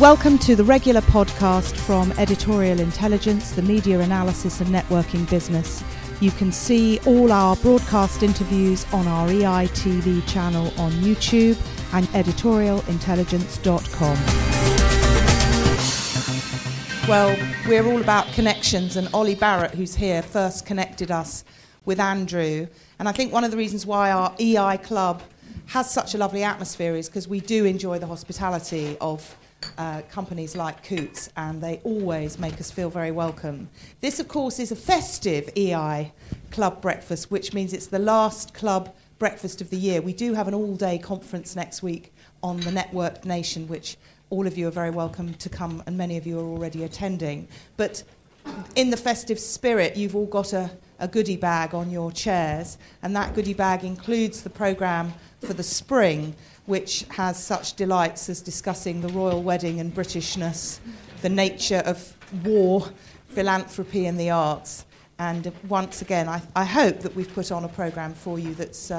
Welcome to the regular podcast from Editorial Intelligence, the media analysis and networking business. You can see all our broadcast interviews on our EITV channel on YouTube and editorialintelligence.com. Well, we're all about connections, and Ollie Barrett, who's here, first connected us with Andrew. And I think one of the reasons why our EI club has such a lovely atmosphere is because we do enjoy the hospitality of companies like Coots, and they always make us feel very welcome. This, of course, is a festive EI club breakfast, which means it's the last club breakfast of the year. We do have an all-day conference next week on the Network Nation, which all of you are very welcome to come, and many of you are already attending. But in the festive spirit, you've all got a goodie bag on your chairs, and that goodie bag includes the programme for the spring, which has such delights as discussing the royal wedding and Britishness, the nature of war, philanthropy and the arts. And once again, I hope that we've put on a programme for you that's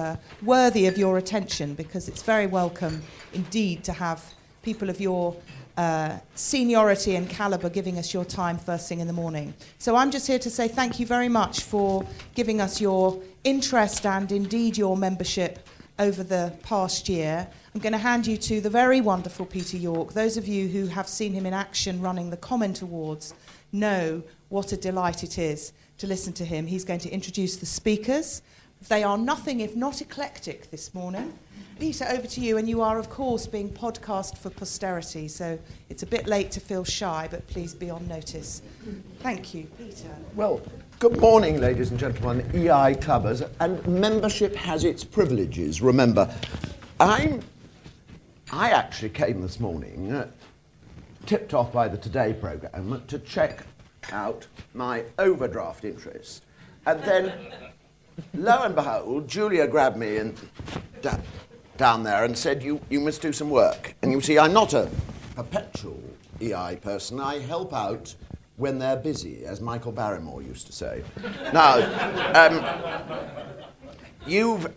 worthy of your attention, because it's very welcome indeed to have people of your seniority and calibre giving us your time first thing in the morning. So I'm just here to say thank you very much for giving us your interest and indeed your membership over the past year. I'm going to hand you to the very wonderful Peter York. Those of you who have seen him in action running the Comment Awards know what a delight it is to listen to him. He's going to introduce the speakers. They are nothing if not eclectic this morning. Peter, over to you, and you are, of course, being podcast for posterity, so it's a bit late to feel shy, but please be on notice. Thank you, Peter. Well, good morning, ladies and gentlemen, EI clubbers, and membership has its privileges. Remember, I actually came this morning, tipped off by the Today programme, to check out my overdraft interest, and then, lo and behold, Julia grabbed me and down there and said, you must do some work. And you see, I'm not a perpetual EI person. I help out when they're busy, as Michael Barrymore used to say. Now,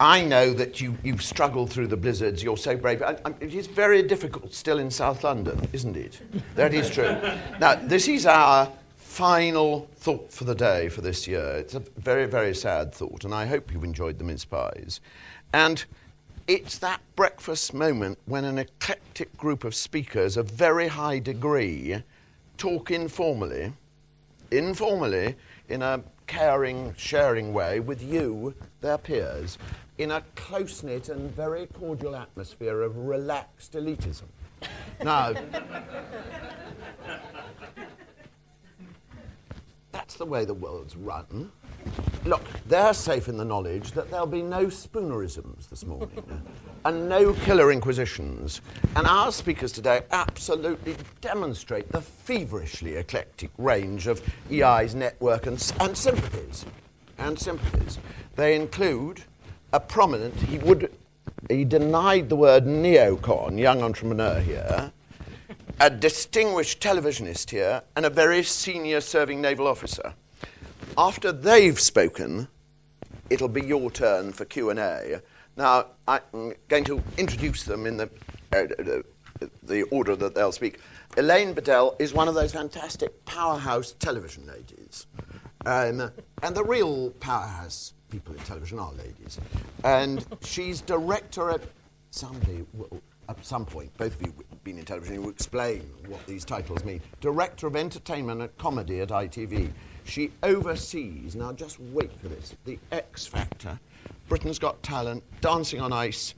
I know that you've struggled through the blizzards. You're so brave. It is very difficult still in South London, isn't it? That is true. Now, this is our final thought for the day for this year. It's a very, very sad thought, and I hope you've enjoyed the mince pies. And it's that breakfast moment when an eclectic group of speakers of very high degree talk informally, in a caring, sharing way with you, their peers, in a close-knit and very cordial atmosphere of relaxed elitism. Now, that's the way the world's run. Look, they're safe in the knowledge that there'll be no spoonerisms this morning and no killer inquisitions. And our speakers today absolutely demonstrate the feverishly eclectic range of EI's network and sympathies. They include a prominent, he denied the word neocon, young entrepreneur here, a distinguished televisionist here, and a very senior serving naval officer. After they've spoken, it'll be your turn for Q&A. Now, I'm going to introduce them in the order that they'll speak. Elaine Bedell is one of those fantastic powerhouse television ladies. And the real powerhouse people in television are ladies. And she's director at At some point, both of you have been in television, you will explain what these titles mean. Director of Entertainment and Comedy at ITV. She oversees, now just wait for this, The X Factor, Britain's Got Talent, Dancing on Ice,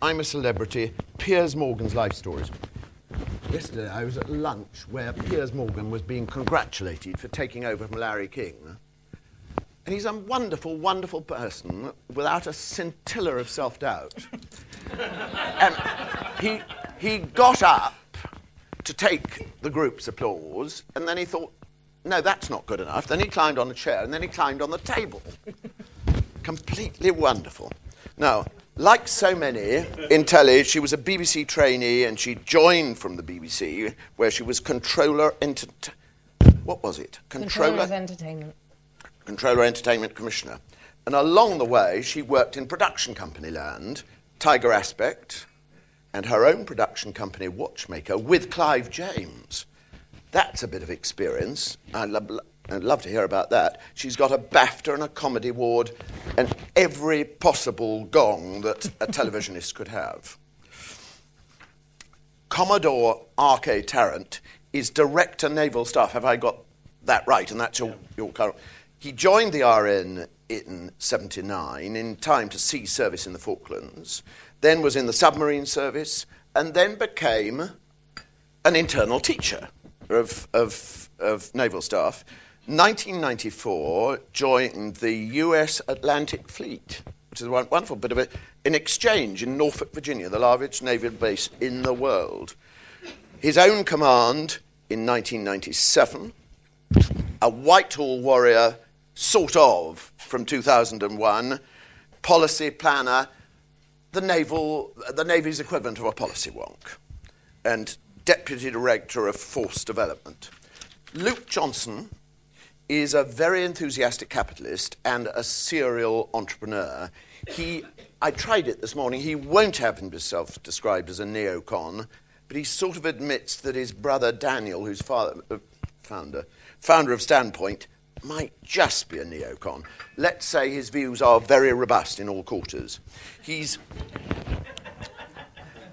I'm a Celebrity, Piers Morgan's Life Stories. Yesterday I was at lunch where Piers Morgan was being congratulated for taking over from Larry King. And he's a wonderful, wonderful person without a scintilla of self-doubt. He got up to take the group's applause, and then he thought, no, that's not good enough. Then he climbed on a chair, and then he climbed on the table. Completely wonderful. Now, like so many in telly, she was a BBC trainee, and she joined from the BBC, where she was Controller of Entertainment. Controller Entertainment Commissioner. And along the way, she worked in production company land, Tiger Aspect, and her own production company, Watchmaker, with Clive James. That's a bit of experience. I'd love to hear about that. She's got a BAFTA and a comedy award and every possible gong that a televisionist could have. Commodore R.K. Tarrant is Director Naval Staff. Have I got that right? And that's your current... He joined the RN in 79 in time to sea service in the Falklands, then was in the submarine service, and then became an internal teacher of naval staff. 1994, joined the U.S. Atlantic Fleet, which is a wonderful bit of an exchange in Norfolk, Virginia, the largest naval base in the world. His own command in 1997, a Whitehall warrior, sort of, from 2001, policy planner, the Navy's equivalent of a policy wonk, and Deputy Director of Force Development. Luke Johnson is a very enthusiastic capitalist and a serial entrepreneur. I tried it this morning, he won't have himself described as a neocon, but he sort of admits that his brother Daniel, who's founder of Standpoint, might just be a neocon. Let's say his views are very robust in all quarters. He's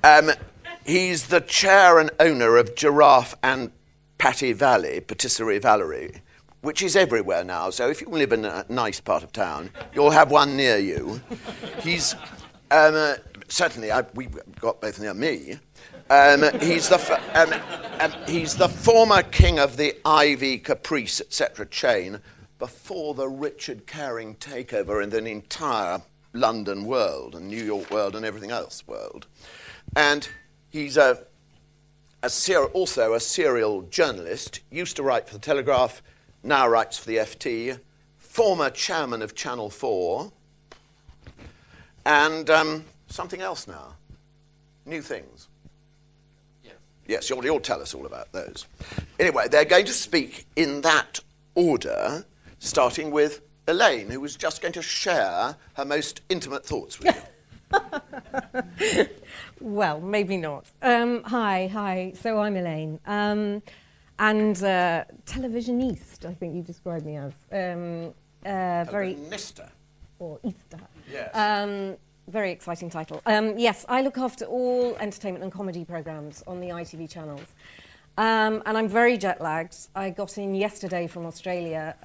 the chair and owner of Giraffe and Patty Valley, Patisserie Valerie, which is everywhere now, so if you live in a nice part of town, you'll have one near you. He's, certainly, we've got both near me. He's the former king of the Ivy, Caprice, etc. chain before the Richard Caring takeover in the entire London world and New York world and everything else world. And he's also a serial journalist, used to write for The Telegraph, now writes for the FT, former chairman of Channel 4, and something else now. New things. Yes. Yes, you'll tell us all about those. Anyway, they're going to speak in that order, starting with Elaine, who was just going to share her most intimate thoughts with you. Well, maybe not. Hi. So I'm Elaine. And televisionist, I think you described me as. Very Televisionista. Or Easter. Yes. Very exciting title. Yes, I look after all entertainment and comedy programmes on the ITV channels. And I'm very jet-lagged. I got in yesterday from Australia,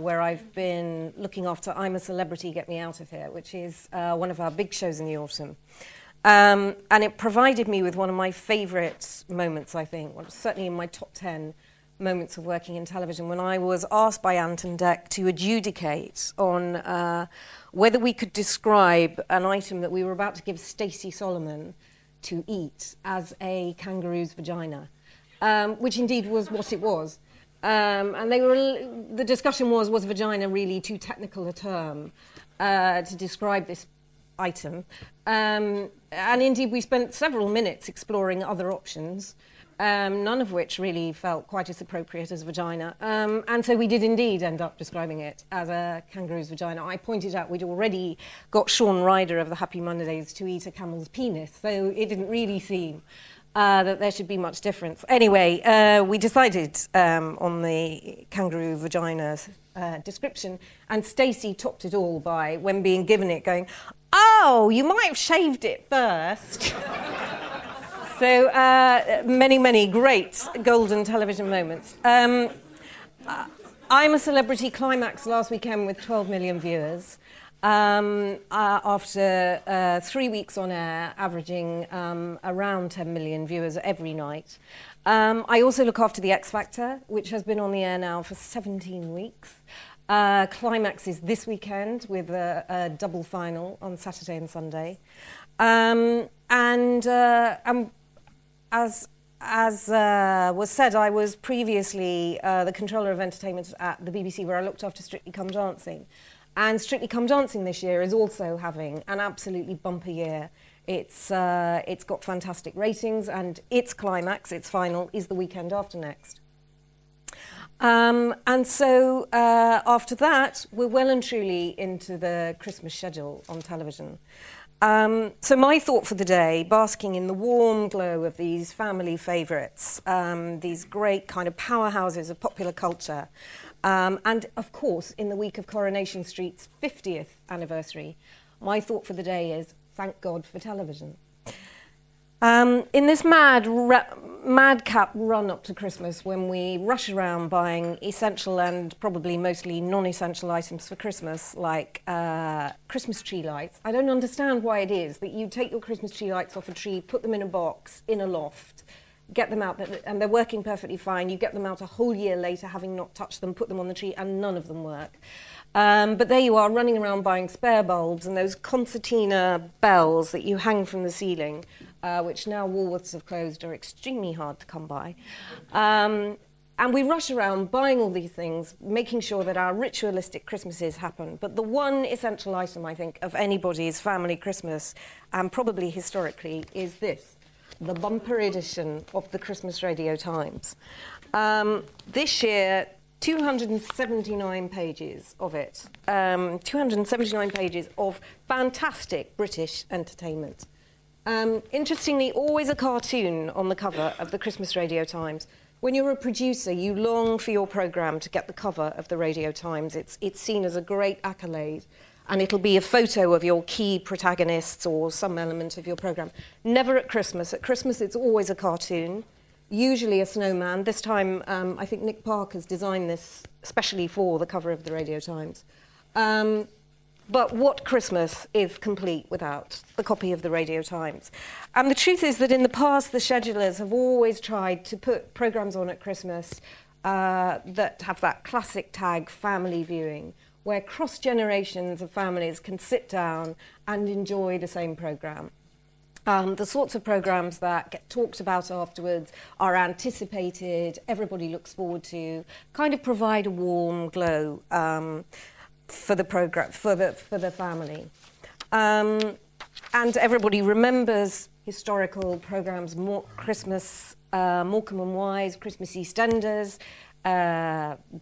where I've been looking after I'm a Celebrity, Get Me Out of Here, which is one of our big shows in the autumn. And it provided me with one of my favourite moments, I think, certainly in my top 10 moments of working in television, when I was asked by Anton Deck to adjudicate on whether we could describe an item that we were about to give Stacey Solomon to eat as a kangaroo's vagina, which indeed was what it was. And the discussion was vagina really too technical a term to describe this item? And indeed, we spent several minutes exploring other options, none of which really felt quite as appropriate as vagina. And so we did indeed end up describing it as a kangaroo's vagina. I pointed out we'd already got Sean Ryder of the Happy Mondays to eat a camel's penis, so it didn't really seem that there should be much difference. Anyway, we decided on the kangaroo vagina description, and Stacey topped it all by, when being given it, going, "Oh, you might have shaved it first." So many, many great golden television moments. I'm a Celebrity climaxed last weekend with 12 million viewers after 3 weeks on air, averaging around 10 million viewers every night. I also look after The X Factor, which has been on the air now for 17 weeks. Climax is this weekend with a double final on Saturday and Sunday, and as was said, I was previously the controller of entertainment at the BBC, where I looked after Strictly Come Dancing, and Strictly Come Dancing this year is also having an absolutely bumper year. It's got fantastic ratings, and its climax, its final, is the weekend after next. And so after that, we're well and truly into the Christmas schedule on television. So my thought for the day, basking in the warm glow of these family favourites, these great kind of powerhouses of popular culture, and, of course, in the week of Coronation Street's 50th anniversary, my thought for the day is, thank God for television. In this madcap run up to Christmas, when we rush around buying essential and probably mostly non-essential items for Christmas, like Christmas tree lights, I don't understand why it is that you take your Christmas tree lights off a tree, put them in a box, in a loft, get them out, and they're working perfectly fine. You get them out a whole year later, having not touched them, put them on the tree, and none of them work. But there you are, running around buying spare bulbs and those concertina bells that you hang from the ceiling, which now Woolworths have closed, are extremely hard to come by. And we rush around buying all these things, making sure that our ritualistic Christmases happen. But the one essential item, I think, of anybody's family Christmas, and probably historically, is this, the bumper edition of the Christmas Radio Times. This year, 279 pages of it, 279 pages of fantastic British entertainment. Interestingly, always a cartoon on the cover of the Christmas Radio Times. When you're a producer, you long for your programme to get the cover of the Radio Times. It's seen as a great accolade, and it'll be a photo of your key protagonists or some element of your programme. Never at Christmas. At Christmas, it's always a cartoon. Usually a snowman. This time, I think Nick Park has designed this specially for the cover of the Radio Times. But what Christmas is complete without the copy of the Radio Times? And the truth is that in the past, the schedulers have always tried to put programmes on at Christmas that have that classic tag, family viewing, where cross-generations of families can sit down and enjoy the same programme. The sorts of programmes that get talked about afterwards, are anticipated, everybody looks forward to, kind of provide a warm glow for the programme, for the family. And everybody remembers historical programmes, Christmas, Morecambe and Wise, Christmas EastEnders,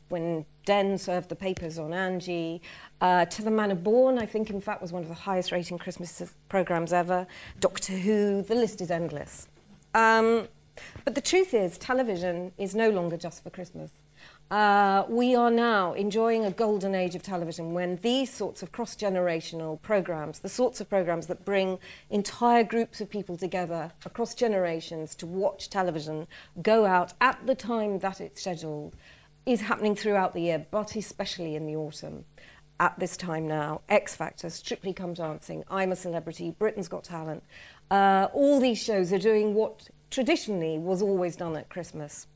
when Den served the papers on Angie. To the Manor Born, I think, in fact, was one of the highest-rating Christmas programmes ever. Doctor Who, the list is endless. But the truth is, television is no longer just for Christmas. We are now enjoying a golden age of television when these sorts of cross-generational programmes, the sorts of programmes that bring entire groups of people together across generations to watch television, go out at the time that it's scheduled, is happening throughout the year, but especially in the autumn. At this time now, X Factor, Strictly Come Dancing, I'm a Celebrity, Britain's Got Talent. All these shows are doing what traditionally was always done at Christmas.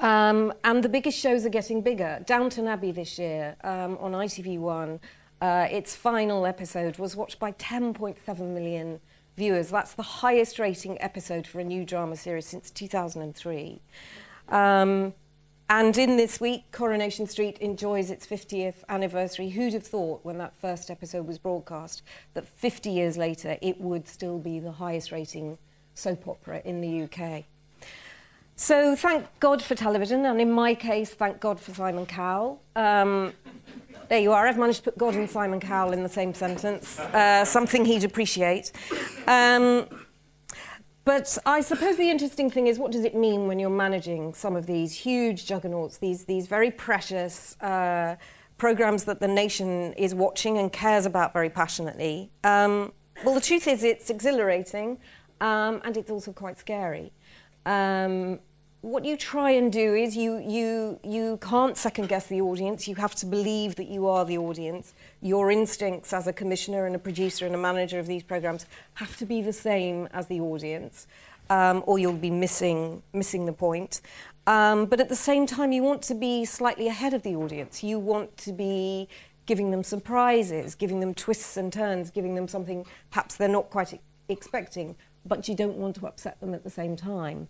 And the biggest shows are getting bigger. Downton Abbey this year on ITV1, its final episode was watched by 10.7 million viewers. That's the highest rating episode for a new drama series since 2003. And in this week, Coronation Street enjoys its 50th anniversary. Who'd have thought when that first episode was broadcast that 50 years later it would still be the highest rating soap opera in the UK? So thank God for television, and in my case, thank God for Simon Cowell. There you are, I've managed to put God and Simon Cowell in the same sentence, something he'd appreciate. But I suppose the interesting thing is, what does it mean when you're managing some of these huge juggernauts, these very precious programmes that the nation is watching and cares about very passionately? Well, the truth is it's exhilarating and it's also quite scary. What you try and do is you can't second-guess the audience. You have to believe that you are the audience. Your instincts as a commissioner and a producer and a manager of these programmes have to be the same as the audience, or you'll be missing the point. But at the same time, you want to be slightly ahead of the audience. You want to be giving them surprises, giving them twists and turns, giving them something perhaps they're not quite expecting, but you don't want to upset them at the same time.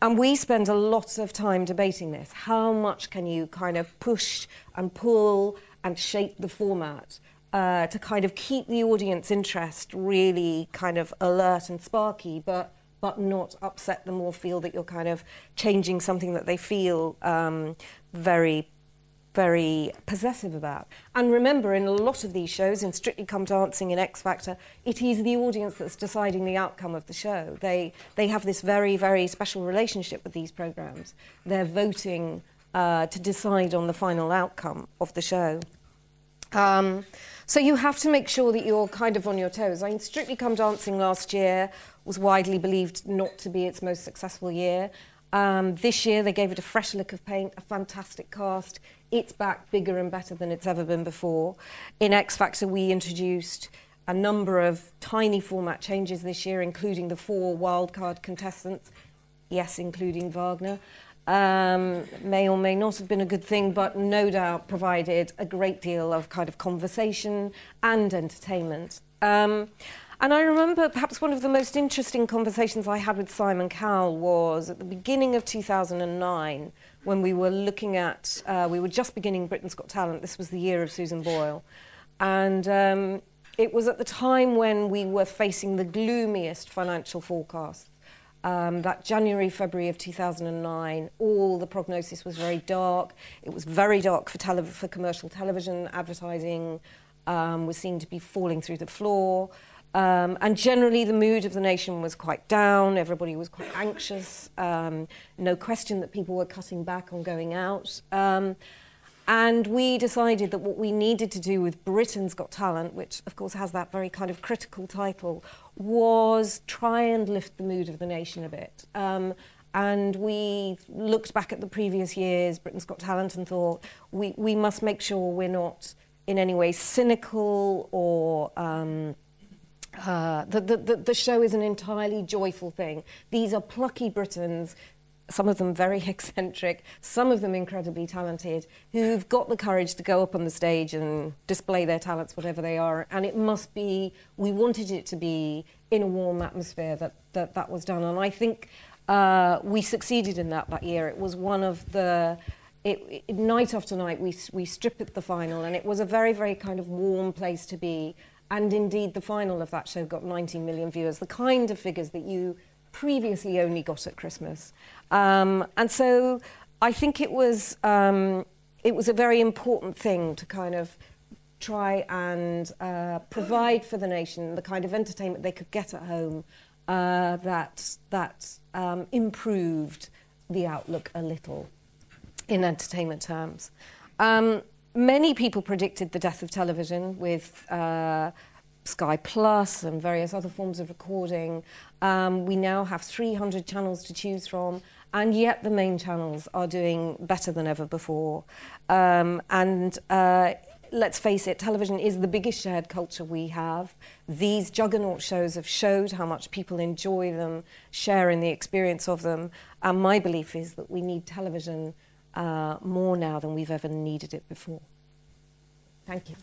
And we spend a lot of time debating this. How much can you kind of push and pull and shape the format to kind of keep the audience interest really kind of alert and sparky, but not upset them or feel that you're kind of changing something that they feel very very possessive about. And remember, in a lot of these shows, in Strictly Come Dancing, in X Factor, it is the audience that's deciding the outcome of the show. They have this very, very special relationship with these programmes. They're voting to decide on the final outcome of the show. So you have to make sure that you're kind of on your toes. I mean, Strictly Come Dancing last year was widely believed not to be its most successful year. This year they gave it a fresh lick of paint, a fantastic cast. It's back bigger and better than it's ever been before. In X Factor we introduced a number of tiny format changes this year, including the 4 wildcard contestants, yes, including Wagner. May or may not have been a good thing, but no doubt provided a great deal of kind of conversation and entertainment. And I remember perhaps one of the most interesting conversations I had with Simon Cowell was at the beginning of 2009, when we were looking at, we were just beginning Britain's Got Talent. This was the year of Susan Boyle. And it was at the time when we were facing the gloomiest financial forecasts. That January, February of 2009, all the prognosis was very dark. It was very dark for commercial television. Advertising was seen to be falling through the floor. And generally the mood of the nation was quite down. Everybody was quite anxious. No question that people were cutting back on going out. And we decided that what we needed to do with Britain's Got Talent, which of course has that very kind of critical title, was try and lift the mood of the nation a bit. And we looked back at the previous years, Britain's Got Talent, and thought, we must make sure we're not in any way cynical or... the show is an entirely joyful thing. These are plucky Britons, some of them very eccentric, some of them incredibly talented, who've got the courage to go up on the stage and display their talents, whatever they are. And it must be, we wanted it to be in a warm atmosphere that was done. And I think we succeeded in that year. It was one of the, night after night, we stripped at the final, and it was a very, very kind of warm place to be. And indeed, the final of that show got 19 million viewers, the kind of figures that you previously only got at Christmas. And so I think it was a very important thing to kind of try and provide for the nation the kind of entertainment they could get at home that improved the outlook a little in entertainment terms. Many people predicted the death of television with Sky Plus and various other forms of recording. We now have 300 channels to choose from, and yet the main channels are doing better than ever before. Let's face it, television is the biggest shared culture we have. These juggernaut shows have showed how much people enjoy them, share in the experience of them, and my belief is that we need television more now than we've ever needed it before. Thank you.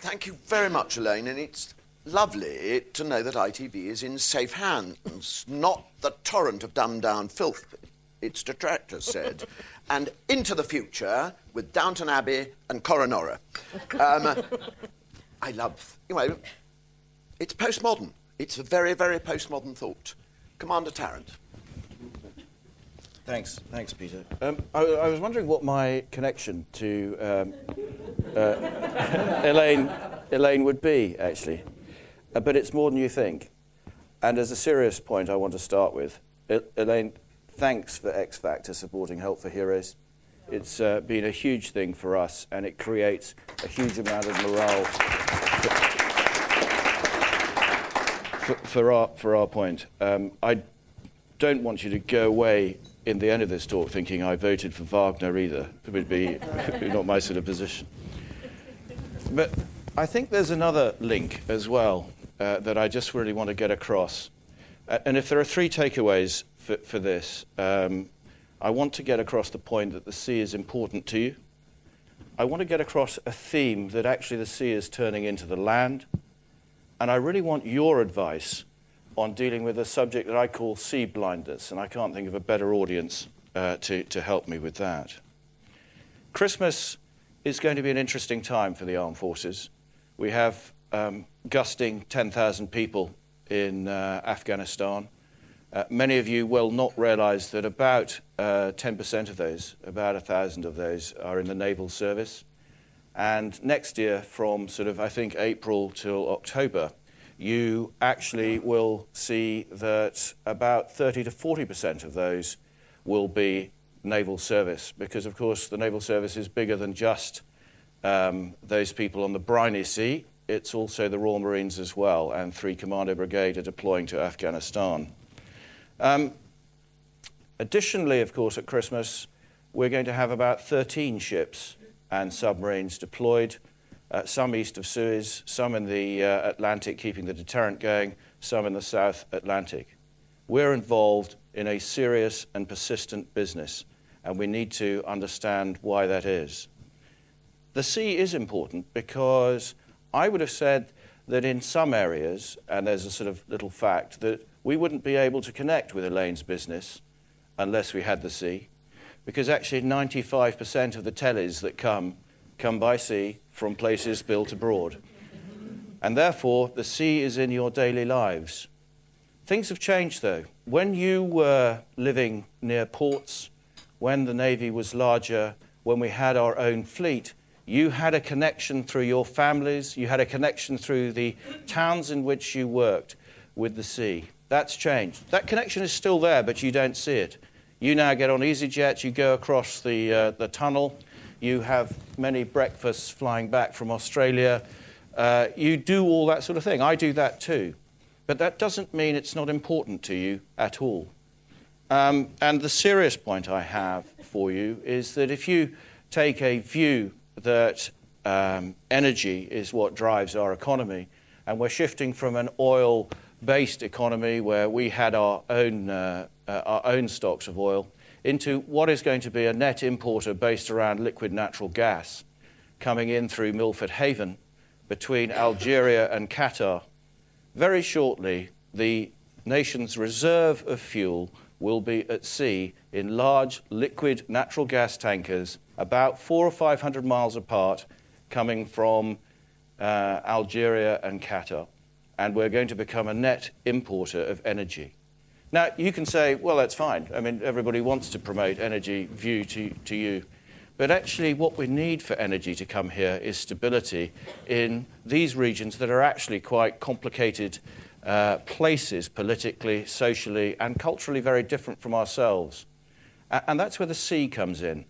Thank you very much, Elaine, and it's lovely to know that ITV is in safe hands, not the torrent of dumbed-down filth its detractors said, and into the future with Downton Abbey and Coronora. I love, you know, it's postmodern. It's a very, very postmodern thought. Commander Tarrant. Thanks, Peter. I was wondering what my connection to Elaine would be, actually. But it's more than you think. And as a serious point I want to start with, Elaine, thanks for X Factor supporting Help for Heroes. It's been a huge thing for us, and it creates a huge amount of morale for our point. I don't want you to go away in the end of this talk thinking I voted for Wagner either. It would be not my sort of position. But I think there's another link as well that I just really want to get across. And if there are 3 takeaways for this, I want to get across the point that the sea is important to you. I want to get across a theme that actually the sea is turning into the land. And I really want your advice on dealing with a subject that I call sea blindness, and I can't think of a better audience to help me with that. Christmas is going to be an interesting time for the armed forces. We have gusting 10,000 people in Afghanistan. Many of you will not realise that about 10% of those, about 1,000 of those, are in the naval service. And next year, from sort of, I think, April till October, you actually will see that about 30 to 40% of those will be naval service, because, of course, the naval service is bigger than just those people on the briny sea. It's also the Royal Marines as well, and 3 Commando Brigade are deploying to Afghanistan. Additionally, of course, at Christmas, we're going to have about 13 ships and submarines deployed, some east of Suez, some in the Atlantic, keeping the deterrent going, some in the South Atlantic. We're involved in a serious and persistent business, and we need to understand why that is. The sea is important because I would have said that in some areas, and there's a sort of little fact, that we wouldn't be able to connect with Elaine's business unless we had the sea, because actually 95% of the tellies that come by sea from places built abroad. And therefore, the sea is in your daily lives. Things have changed, though. When you were living near ports, when the Navy was larger, when we had our own fleet, you had a connection through your families, you had a connection through the towns in which you worked with the sea. That's changed. That connection is still there, but you don't see it. You now get on EasyJet, you go across the tunnel, you have many breakfasts flying back from Australia. You do all that sort of thing. I do that too. But that doesn't mean it's not important to you at all. And the serious point I have for you is that if you take a view that energy is what drives our economy, and we're shifting from an oil-based economy where we had our own stocks of oil into what is going to be a net importer based around liquid natural gas coming in through Milford Haven between Algeria and Qatar. Very shortly, the nation's reserve of fuel will be at sea in large liquid natural gas tankers about 400 or 500 miles apart coming from Algeria and Qatar. And we're going to become a net importer of energy. Now, you can say, well, that's fine. I mean, everybody wants to promote energy view to you. But actually, what we need for energy to come here is stability in these regions that are actually quite complicated places, politically, socially, and culturally very different from ourselves. And that's where the sea comes in.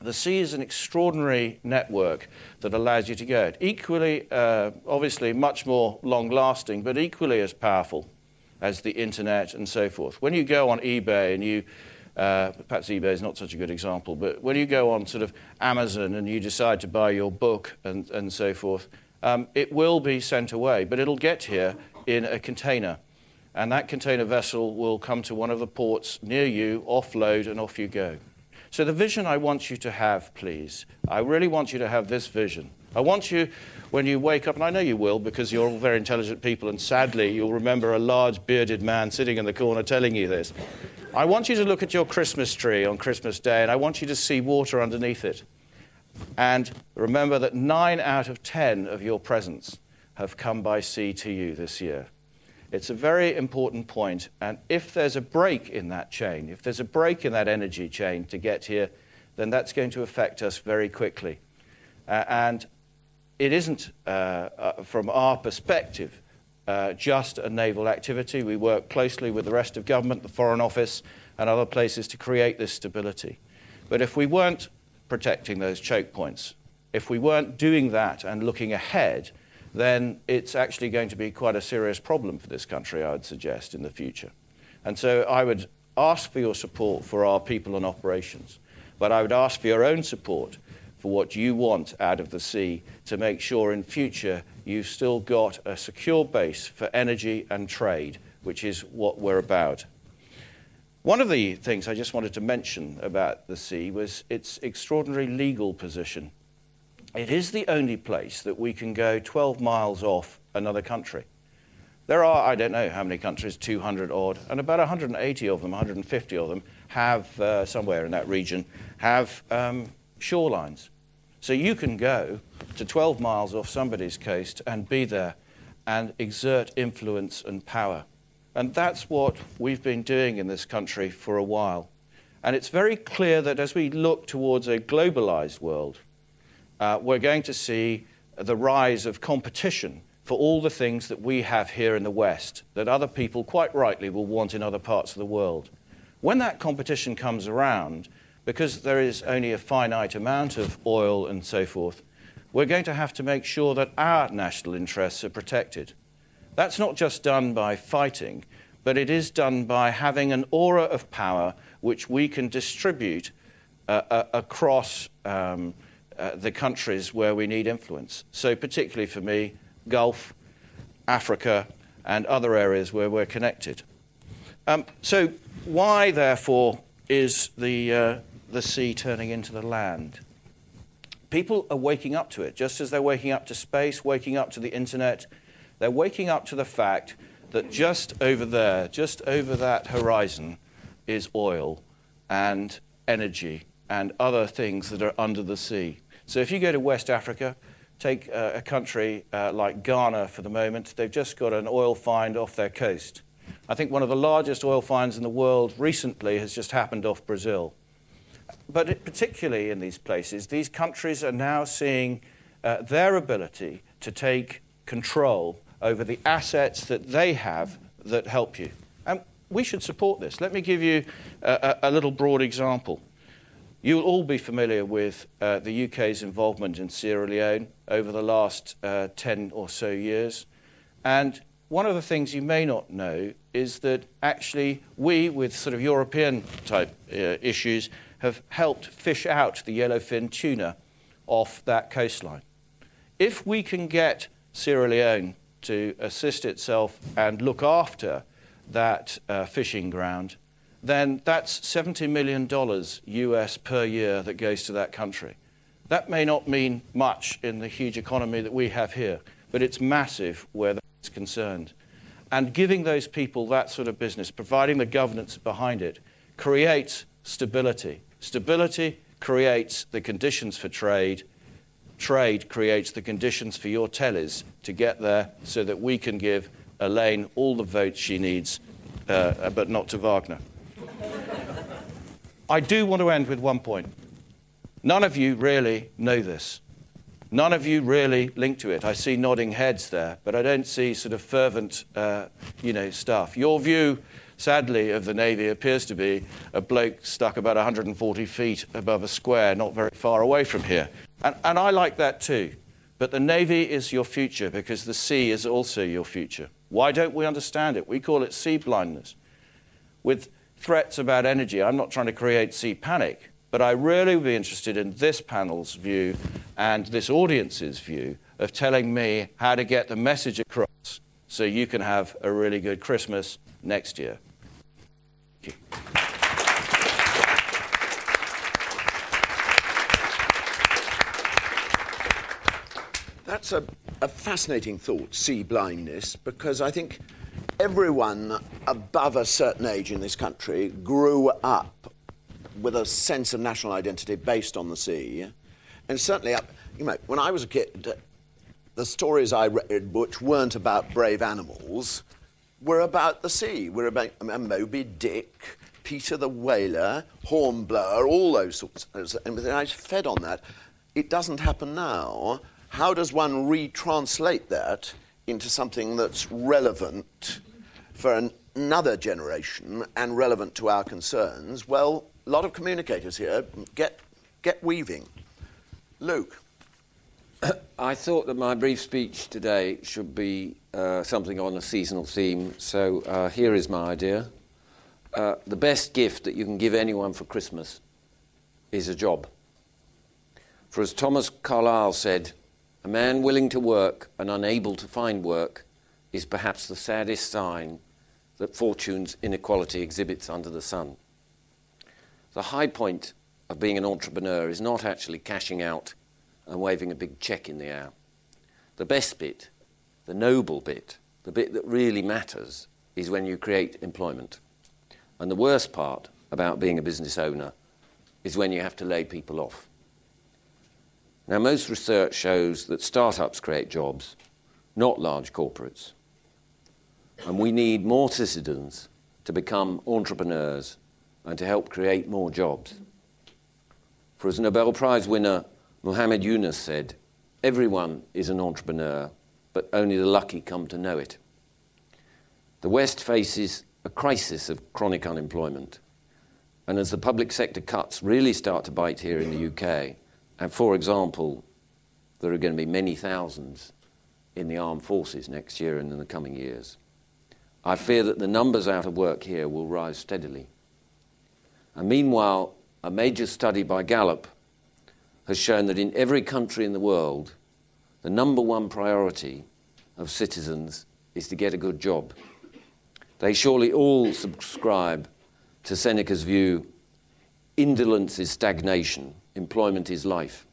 The sea is an extraordinary network that allows you to go. Equally, obviously, much more long-lasting, but equally as powerful as the internet and so forth. When you go on eBay and you, perhaps eBay is not such a good example, but when you go on sort of Amazon and you decide to buy your book and so forth, it will be sent away, but it'll get here in a container. And that container vessel will come to one of the ports near you, offload, and off you go. So the vision I want you to have, please, I really want you to have this vision. I want you, when you wake up, and I know you will, because you're all very intelligent people, and sadly, you'll remember a large bearded man sitting in the corner telling you this. I want you to look at your Christmas tree on Christmas Day, and I want you to see water underneath it. And remember that 9 out of 10 of your presents have come by sea to you this year. It's a very important point, and if there's a break in that chain, if there's a break in that energy chain to get here, then that's going to affect us very quickly. And it isn't, from our perspective, just a naval activity. We work closely with the rest of government, the Foreign Office, and other places to create this stability. But if we weren't protecting those choke points, if we weren't doing that and looking ahead, then it's actually going to be quite a serious problem for this country, I would suggest, in the future. And so I would ask for your support for our people and operations, but I would ask for your own support for what you want out of the sea to make sure in future you've still got a secure base for energy and trade, which is what we're about. One of the things I just wanted to mention about the sea was its extraordinary legal position. It is the only place that we can go 12 miles off another country. There are, I don't know how many countries, 200 odd, and about 180 of them, 150 of them, have, somewhere in that region, have shorelines. So you can go to 12 miles off somebody's coast and be there and exert influence and power. And that's what we've been doing in this country for a while. And it's very clear that as we look towards a globalized world, we're going to see the rise of competition for all the things that we have here in the West that other people, quite rightly, will want in other parts of the world. When that competition comes around, because there is only a finite amount of oil and so forth, we're going to have to make sure that our national interests are protected. That's not just done by fighting, but it is done by having an aura of power which we can distribute across the countries where we need influence. So particularly for me, Gulf, Africa, and other areas where we're connected. So why, therefore, is the sea turning into the land? People are waking up to it, just as they're waking up to space, waking up to the internet. They're waking up to the fact that just over there, just over that horizon, is oil and energy and other things that are under the sea. So if you go to West Africa, take a country like Ghana for the moment, they've just got an oil find off their coast. I think one of the largest oil finds in the world recently has just happened off Brazil. But particularly in these places, these countries are now seeing their ability to take control over the assets that they have that help you. And we should support this. Let me give you a little broad example. You'll all be familiar with the UK's involvement in Sierra Leone over the last 10 or so years. And one of the things you may not know is that actually we, with sort of European-type issues, have helped fish out the yellowfin tuna off that coastline. If we can get Sierra Leone to assist itself and look after that fishing ground, then that's $70 million US per year that goes to that country. That may not mean much in the huge economy that we have here, but it's massive where that's concerned. And giving those people that sort of business, providing the governance behind it, creates stability. Stability creates the conditions for trade. Trade creates the conditions for your tellies to get there so that we can give Elaine all the votes she needs, but not to Wagner. I do want to end with one point. None of you really know this. None of you really link to it. I see nodding heads there, but I don't see sort of fervent, stuff. Your view, sadly, of the Navy appears to be a bloke stuck about 140 feet above a square, not very far away from here. And I like that too. But the Navy is your future because the sea is also your future. Why don't we understand it? We call it sea blindness. With threats about energy, I'm not trying to create sea panic, but I really would be interested in this panel's view and this audience's view of telling me how to get the message across so you can have a really good Christmas next year. Thank you. That's a fascinating thought, sea blindness, because I think everyone above a certain age in this country grew up with a sense of national identity based on the sea. And certainly, when I was a kid, the stories I read, which weren't about brave animals, were about the sea. Were about Moby Dick, Peter the Whaler, Hornblower, all those sorts of things. And I was fed on that. It doesn't happen now. How does one retranslate that into something that's relevant for another generation and relevant to our concerns? Well, a lot of communicators here. Get weaving. Luke. I thought that my brief speech today should be something on a seasonal theme, so here is my idea. The best gift that you can give anyone for Christmas is a job. For as Thomas Carlyle said, a man willing to work and unable to find work is perhaps the saddest sign that fortune's inequality exhibits under the sun. The high point of being an entrepreneur is not actually cashing out and waving a big check in the air. The best bit, the noble bit, the bit that really matters, is when you create employment. And the worst part about being a business owner is when you have to lay people off. Now, most research shows that startups create jobs, not large corporates. And we need more citizens to become entrepreneurs and to help create more jobs. For as Nobel Prize winner Muhammad Yunus said, everyone is an entrepreneur, but only the lucky come to know it. The West faces a crisis of chronic unemployment. And as the public sector cuts really start to bite here in the UK, and for example, there are going to be many thousands in the armed forces next year and in the coming years, I fear that the numbers out of work here will rise steadily. And meanwhile, a major study by Gallup has shown that in every country in the world, the number one priority of citizens is to get a good job. They surely all subscribe to Seneca's view, indolence is stagnation, employment is life.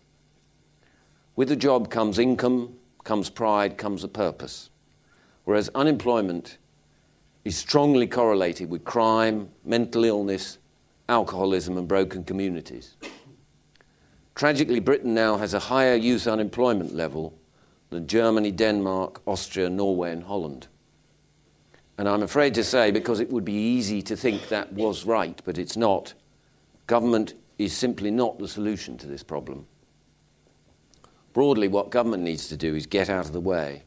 With a job comes income, comes pride, comes a purpose, whereas unemployment is strongly correlated with crime, mental illness, alcoholism and broken communities. Tragically, Britain now has a higher youth unemployment level than Germany, Denmark, Austria, Norway and Holland. And I'm afraid to say, because it would be easy to think that was right, but it's not, government is simply not the solution to this problem. Broadly, what government needs to do is get out of the way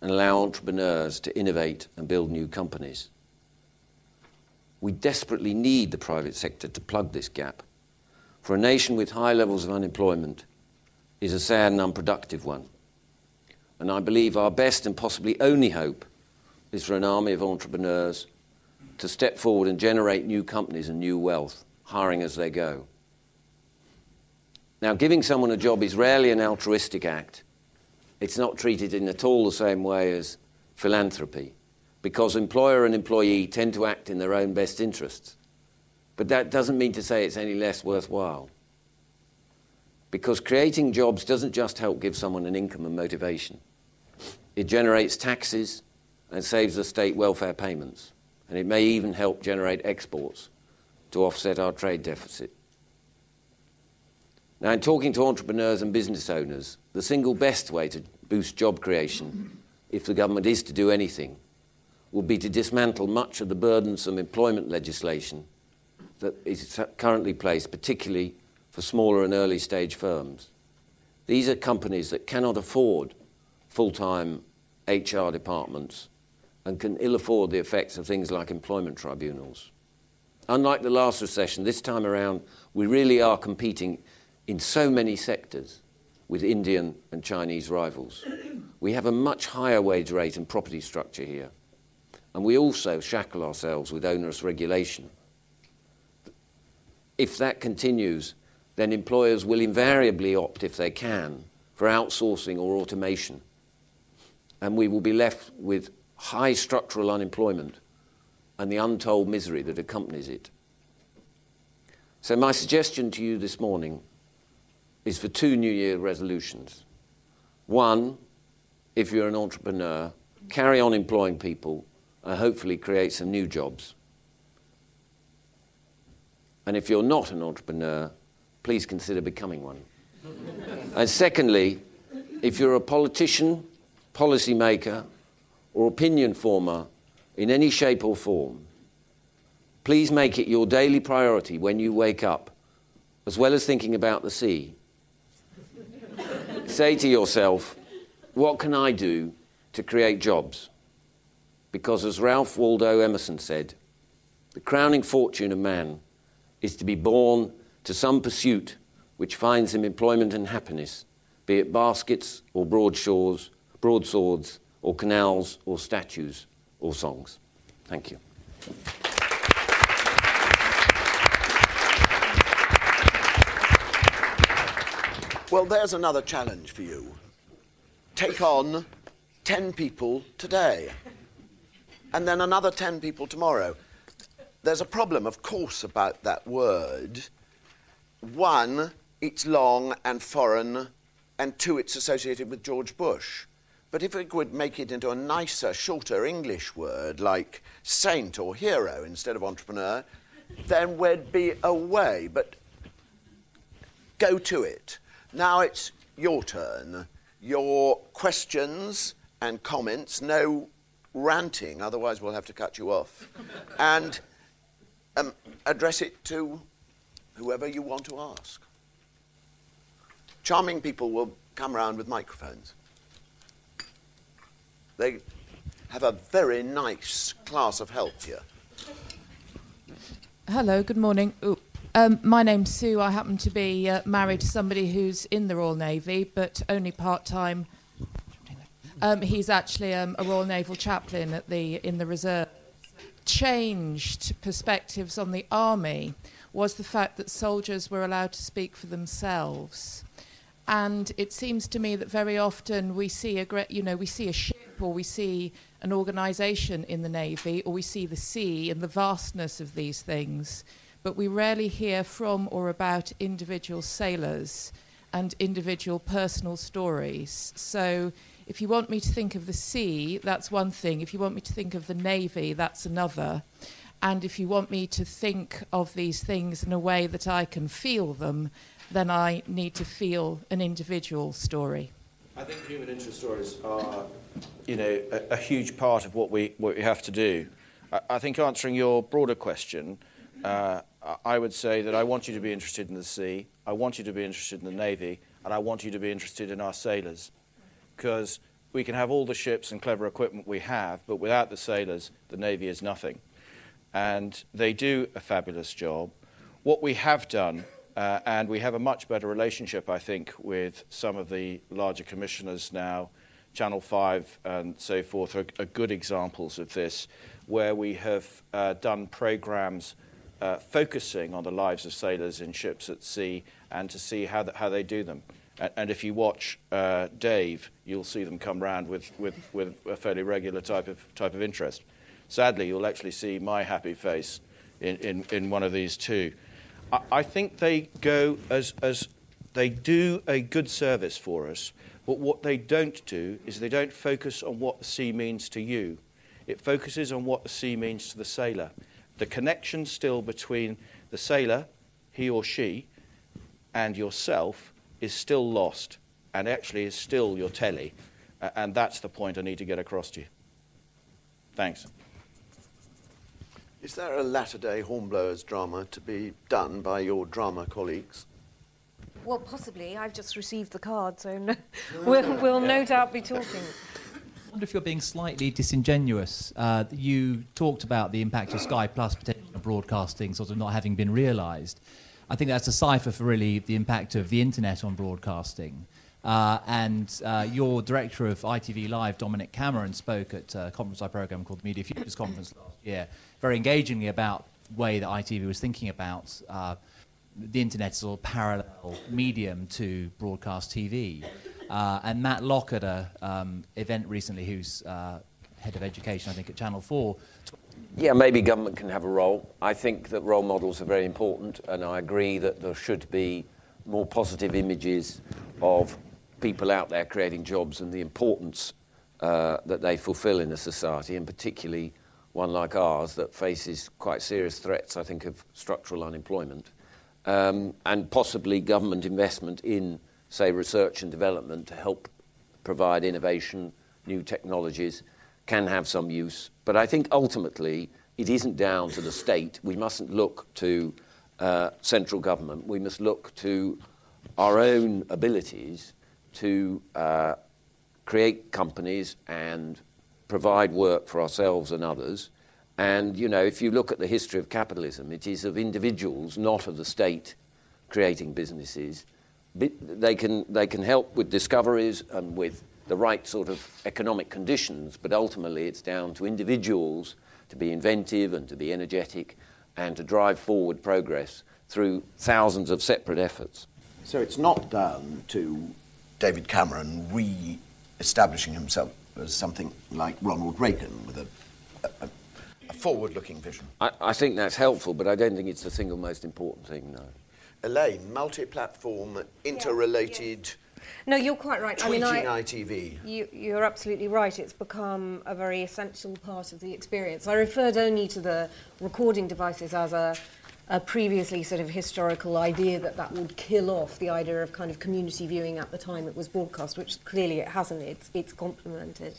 and allow entrepreneurs to innovate and build new companies. We desperately need the private sector to plug this gap, for a nation with high levels of unemployment is a sad and unproductive one. And I believe our best and possibly only hope is for an army of entrepreneurs to step forward and generate new companies and new wealth, hiring as they go. Now, giving someone a job is rarely an altruistic act. It's not treated in at all the same way as philanthropy, because employer and employee tend to act in their own best interests. But that doesn't mean to say it's any less worthwhile, because creating jobs doesn't just help give someone an income and motivation. It generates taxes and saves the state welfare payments, and it may even help generate exports to offset our trade deficit. Now, in talking to entrepreneurs and business owners, the single best way to boost job creation, if the government is to do anything, would be to dismantle much of the burdensome employment legislation that is currently placed, particularly for smaller and early-stage firms. These are companies that cannot afford full-time HR departments and can ill afford the effects of things like employment tribunals. Unlike the last recession, this time around, we really are competing in so many sectors with Indian and Chinese rivals. We have a much higher wage rate and property structure here, and we also shackle ourselves with onerous regulation. If that continues, then employers will invariably opt, if they can, for outsourcing or automation, and we will be left with high structural unemployment and the untold misery that accompanies it. So my suggestion to you this morning is for 2 New Year resolutions. One, if you're an entrepreneur, carry on employing people and hopefully create some new jobs. And if you're not an entrepreneur, please consider becoming one. And secondly, if you're a politician, policymaker, or opinion former in any shape or form, please make it your daily priority when you wake up, as well as thinking about the sea, say to yourself, what can I do to create jobs? Because as Ralph Waldo Emerson said, the crowning fortune of man is to be born to some pursuit which finds him employment and happiness, be it baskets or broadswords or canals or statues or songs. Thank you. Well, there's another challenge for you. Take on 10 people today, and then another 10 people tomorrow. There's a problem, of course, about that word. 1, it's long and foreign, and 2, it's associated with George Bush. But if we could make it into a nicer, shorter English word, like saint or hero instead of entrepreneur, then we'd be away. But go to it. Now it's your turn. Your questions and comments, no ranting, otherwise we'll have to cut you off, and address it to whoever you want to ask. Charming people will come round with microphones. They have a very nice class of help here. Hello, good morning. Ooh. My name's Sue. I happen to be married to somebody who's in the Royal Navy, but only part-time. He's actually a Royal Naval chaplain at in the reserve. Changed perspectives on the army was the fact that soldiers were allowed to speak for themselves. And it seems to me that very often we see a ship, or we see an organisation in the Navy, or we see the sea and the vastness of these things. But we rarely hear from or about individual sailors and individual personal stories. So if you want me to think of the sea, that's one thing. If you want me to think of the Navy, that's another. And if you want me to think of these things in a way that I can feel them, then I need to feel an individual story. I think human interest stories are, a huge part of what we have to do. I think answering your broader question, I would say that I want you to be interested in the sea, I want you to be interested in the Navy, and I want you to be interested in our sailors. Because we can have all the ships and clever equipment we have, but without the sailors, the Navy is nothing. And they do a fabulous job. What we have done, and we have a much better relationship, I think, with some of the larger commissioners now, Channel 5 and so forth are good examples of this, where we have done programmes focusing on the lives of sailors in ships at sea and to see how they do them. And if you watch Dave, you'll see them come round with a fairly regular type of interest. Sadly, you'll actually see my happy face in one of these two. I think they go as they do a good service for us, but what they don't do is they don't focus on what the sea means to you. It focuses on what the sea means to the sailor. The connection still between the sailor, he or she, and yourself is still lost, and actually is still your telly. And that's the point I need to get across to you. Thanks. Is there a latter-day Hornblower's drama to be done by your drama colleagues? Well, possibly. I've just received the card, so no. We'll no doubt be talking. I wonder if you're being slightly disingenuous. You talked about the impact of Sky Plus potential broadcasting sort of not having been realised. I think that's a cipher for really the impact of the internet on broadcasting. And your director of ITV Live, Dominic Cameron, spoke at a conference I programme called the Media Futures Conference last year, very engagingly about the way that ITV was thinking about the internet as a parallel medium to broadcast TV. And Matt Locke at an event recently, who's head of education, I think, at Channel 4. Yeah, maybe government can have a role. I think that role models are very important, and I agree that there should be more positive images of people out there creating jobs and the importance that they fulfil in a society, and particularly one like ours that faces quite serious threats, I think, of structural unemployment. And possibly government investment in, say, research and development to help provide innovation, new technologies, can have some use. But I think ultimately it isn't down to the state. We mustn't look to central government. We must look to our own abilities to create companies and provide work for ourselves and others. And, if you look at the history of capitalism, it is of individuals, not of the state, creating businesses. They can help with discoveries and with the right sort of economic conditions, but ultimately it's down to individuals to be inventive and to be energetic and to drive forward progress through thousands of separate efforts. So it's not down to David Cameron re-establishing himself as something like Ronald Reagan with a forward-looking vision. I think that's helpful, but I don't think it's the single most important thing, no. Elaine, multi-platform, interrelated... Yeah. No, you're quite right. Tweeting ITV. You're absolutely right. It's become a very essential part of the experience. I referred only to the recording devices as a previously sort of historical idea that would kill off the idea of kind of community viewing at the time it was broadcast, which clearly it hasn't. It's complemented.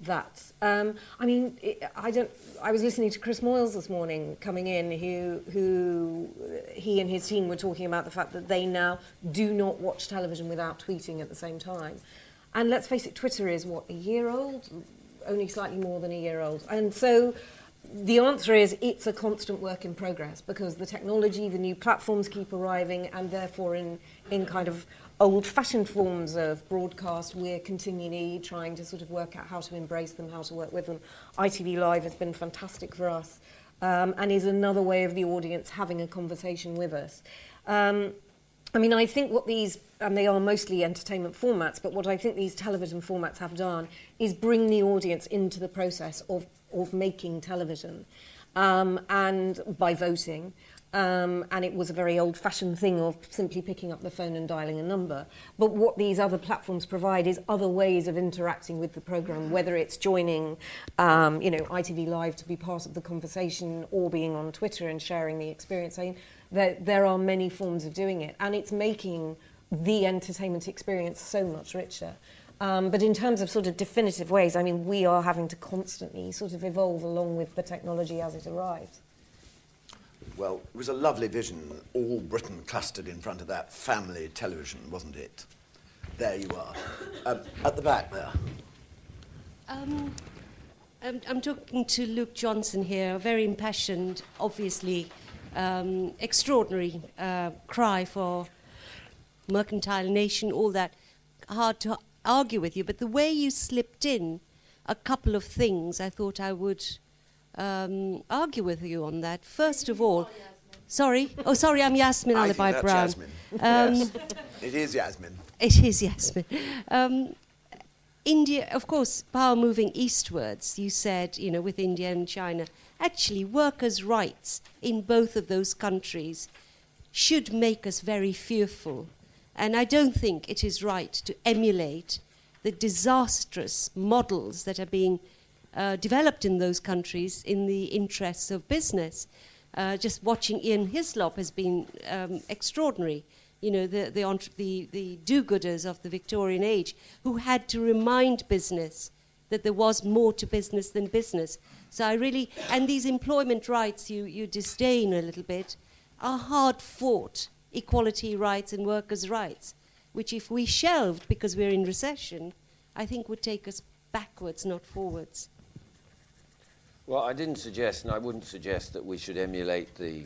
that. I mean, I don't. I was listening to Chris Moyles this morning coming in, who he and his team were talking about the fact that they now do not watch television without tweeting at the same time. And let's face it, Twitter is, what, a year old? Only slightly more than a year old. And so the answer is it's a constant work in progress, because the technology, the new platforms keep arriving, and therefore in kind of old-fashioned forms of broadcast, we're continually trying to sort of work out how to embrace them, how to work with them. ITV Live has been fantastic for us, and is another way of the audience having a conversation with us. I mean, I think what these, and they are mostly entertainment formats, but what I think these television formats have done is bring the audience into the process of making television, and by voting. And it was a very old-fashioned thing of simply picking up the phone and dialing a number. But what these other platforms provide is other ways of interacting with the programme, whether it's joining, you know, ITV Live to be part of the conversation, or being on Twitter and sharing the experience. I mean, there are many forms of doing it, and it's making the entertainment experience so much richer. But in terms of sort of definitive ways, I mean, we are having to constantly sort of evolve along with the technology as it arrives. Well, it was a lovely vision, all Britain clustered in front of that family television, wasn't it? There you are. At the back there. I'm talking to Luke Johnson here, a very impassioned, obviously, extraordinary cry for mercantile nation, all that. Hard to argue with you, but the way you slipped in a couple of things, I thought I would... argue with you on that. First of all, sorry. Oh, sorry, I'm Yasmin Alibi Brown. Yasmin. Yes. It is Yasmin. It is Yasmin. India, of course, power moving eastwards, you said, you know, with India and China. Actually, workers' rights in both of those countries should make us very fearful. And I don't think it is right to emulate the disastrous models that are being developed in those countries in the interests of business. Just watching Ian Hislop has been extraordinary. You know, the do-gooders of the Victorian age who had to remind business that there was more to business than business. So I really... And these employment rights you disdain a little bit are hard-fought equality rights and workers' rights, which if we shelved because we're in recession, I think would take us backwards, not forwards. Well, I didn't suggest, and I wouldn't suggest, that we should emulate the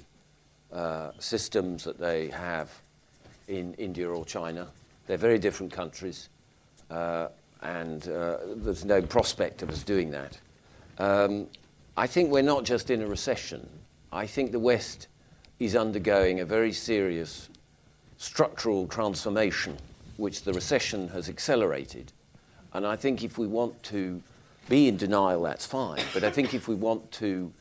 systems that they have in India or China. They're very different countries, and there's no prospect of us doing that. I think we're not just in a recession. I think the West is undergoing a very serious structural transformation, which the recession has accelerated. And I think if we want to be in denial, that's fine. But I think if we want to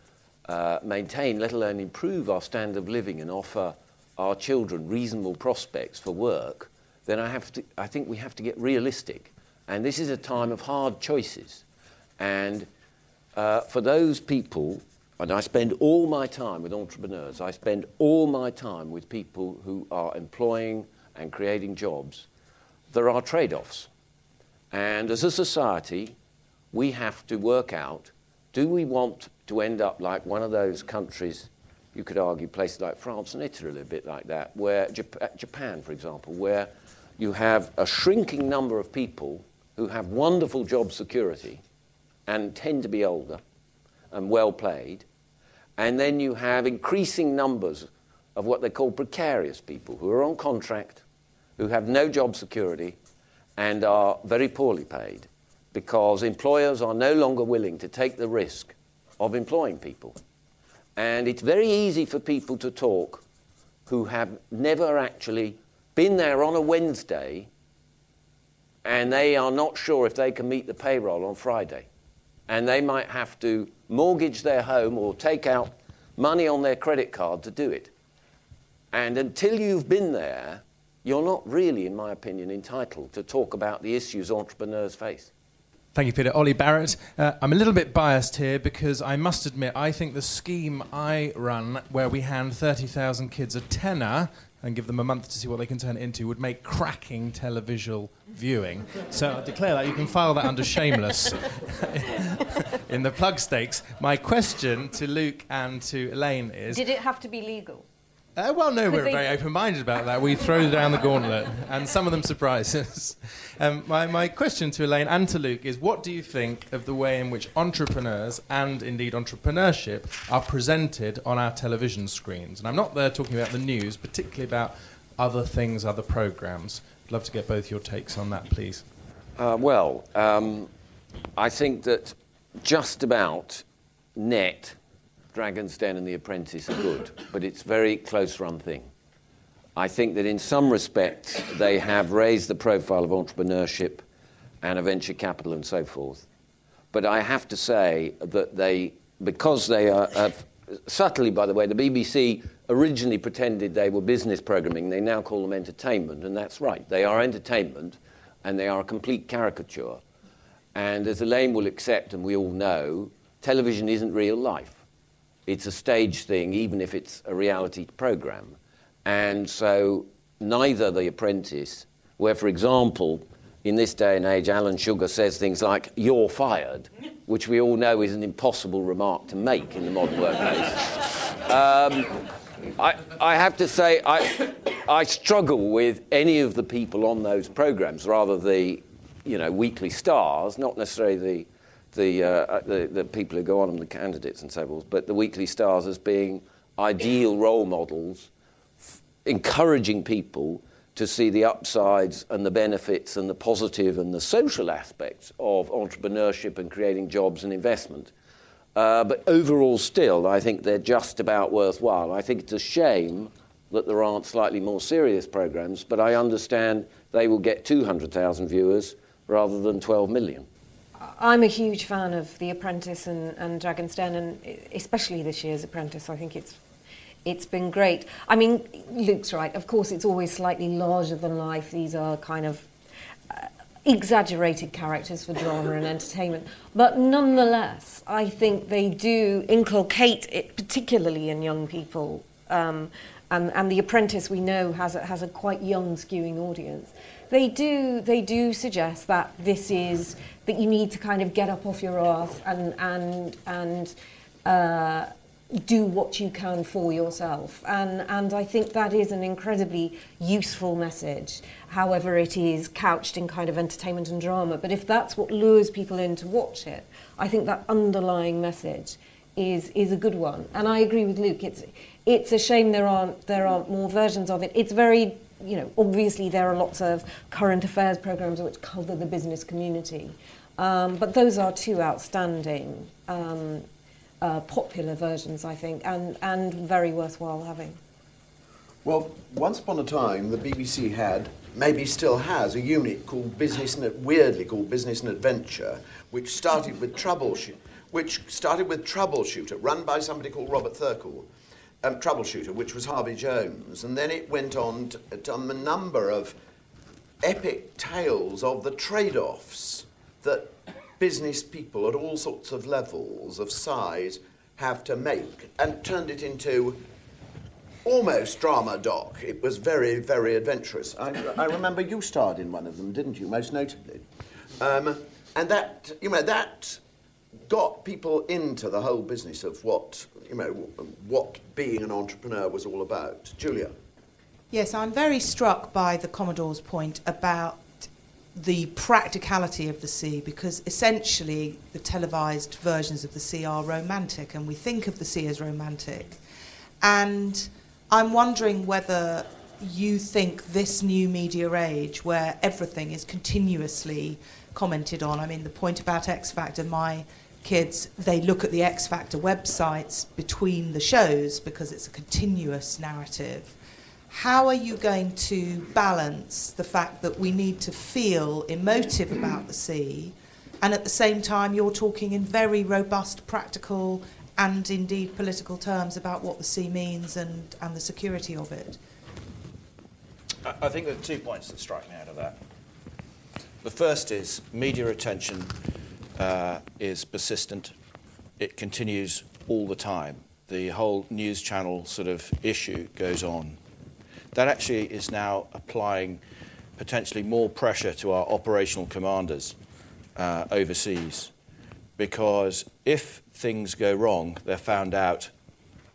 maintain, let alone improve, our standard of living and offer our children reasonable prospects for work, then I think we have to get realistic. And this is a time of hard choices. And for those people, and I spend all my time with entrepreneurs, I spend all my time with people who are employing and creating jobs, there are trade-offs. And as a society, we have to work out, do we want to end up like one of those countries, you could argue places like France and Italy a bit like that, where Japan, for example, where you have a shrinking number of people who have wonderful job security and tend to be older and well paid, and then you have increasing numbers of what they call precarious people who are on contract, who have no job security and are very poorly paid, because employers are no longer willing to take the risk of employing people. And it's very easy for people to talk who have never actually been there on a Wednesday, and they are not sure if they can meet the payroll on Friday. And they might have to mortgage their home or take out money on their credit card to do it. And until you've been there, you're not really, in my opinion, entitled to talk about the issues entrepreneurs face. Thank you, Peter. Ollie Barrett. I'm a little bit biased here because I must admit I think the scheme I run, where we hand 30,000 kids a tenner and give them a month to see what they can turn it into would make cracking televisual viewing. So I declare that you can file that under shameless in the plug stakes. My question to Luke and to Elaine is... Did it have to be legal? Well, no, we're very open-minded about that. We throw down the gauntlet, and some of them surprise us. My question to Elaine and to Luke is, what do you think of the way in which entrepreneurs, and indeed entrepreneurship, are presented on our television screens? And I'm not there talking about the news, particularly about other things, other programmes. I'd love to get both your takes on that, please. I think that just about net... Dragon's Den and The Apprentice are good, but it's very close-run thing. I think that in some respects they have raised the profile of entrepreneurship and of venture capital and so forth. But I have to say that they, because they are, subtly, by the way, the BBC originally pretended they were business programming. They now call them entertainment, and that's right. They are entertainment, and they are a complete caricature. And as Elaine will accept, and we all know, television isn't real life. It's a stage thing, even if it's a reality programme. And so neither The Apprentice, where, for example, in this day and age, Alan Sugar says things like, "You're fired," which we all know is an impossible remark to make in the modern workplace. I have to say, I struggle with any of the people on those programmes, rather the, weekly stars, not necessarily the people who go on and the candidates and so forth, but the weekly stars as being ideal role models, encouraging people to see the upsides and the benefits and the positive and the social aspects of entrepreneurship and creating jobs and investment. But overall still, I think they're just about worthwhile. I think it's a shame that there aren't slightly more serious programmes, but I understand they will get 200,000 viewers rather than 12 million. I'm a huge fan of The Apprentice and Dragon's Den, and especially this year's Apprentice. I think it's been great. I mean, Luke's right. Of course, it's always slightly larger than life. These are kind of exaggerated characters for drama and entertainment. But nonetheless, I think they do inculcate it, particularly in young people. And The Apprentice, we know, has a quite young skewing audience. They do suggest that this is that you need to kind of get up off your arse and do what you can for yourself. And I think that is an incredibly useful message, however it is couched in kind of entertainment and drama. But if that's what lures people in to watch it, I think that underlying message is a good one. And I agree with Luke. It's a shame there aren't more versions of it. It's very obviously there are lots of current affairs programmes which cover the business community, but those are two outstanding, popular versions, I think, and very worthwhile having. Well, once upon a time, the BBC had, maybe still has, a unit called Business and Adventure, which started with Troubleshooter, run by somebody called Robert Thirkell. Troubleshooter, which was Harvey Jones, and then it went on to a number of epic tales of the trade-offs that business people at all sorts of levels of size have to make, and turned it into almost drama doc. It was very, very adventurous. I remember you starred in one of them, didn't you, most notably? And that, that got people into the whole business of what being an entrepreneur was all about. Julia? Yes, I'm very struck by the Commodore's point about the practicality of the sea, because essentially the televised versions of the sea are romantic, and we think of the sea as romantic. And I'm wondering whether you think this new media age, where everything is continuously commented on, I mean, the point about X Factor, my kids, they look at the X Factor websites between the shows because it's a continuous narrative. How are you going to balance the fact that we need to feel emotive about the sea, and at the same time you're talking in very robust, practical and indeed political terms about what the sea means and the security of it? I think there are 2 points that strike me out of that. The first is media attention is persistent. It continues all the time. The whole news channel sort of issue goes on. that actually is now applying potentially more pressure to our operational commanders overseas, because if things go wrong, they're found out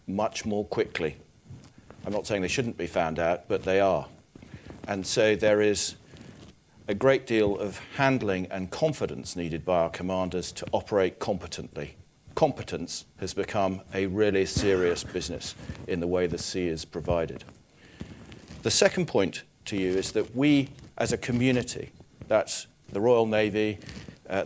much more quickly. I'm not saying they shouldn't be found out, but they are. And so there is a great deal of handling and confidence needed by our commanders to operate competently. Competence has become a really serious business in the way the sea is provided. The second point to you is that we, as a community, that's the Royal Navy,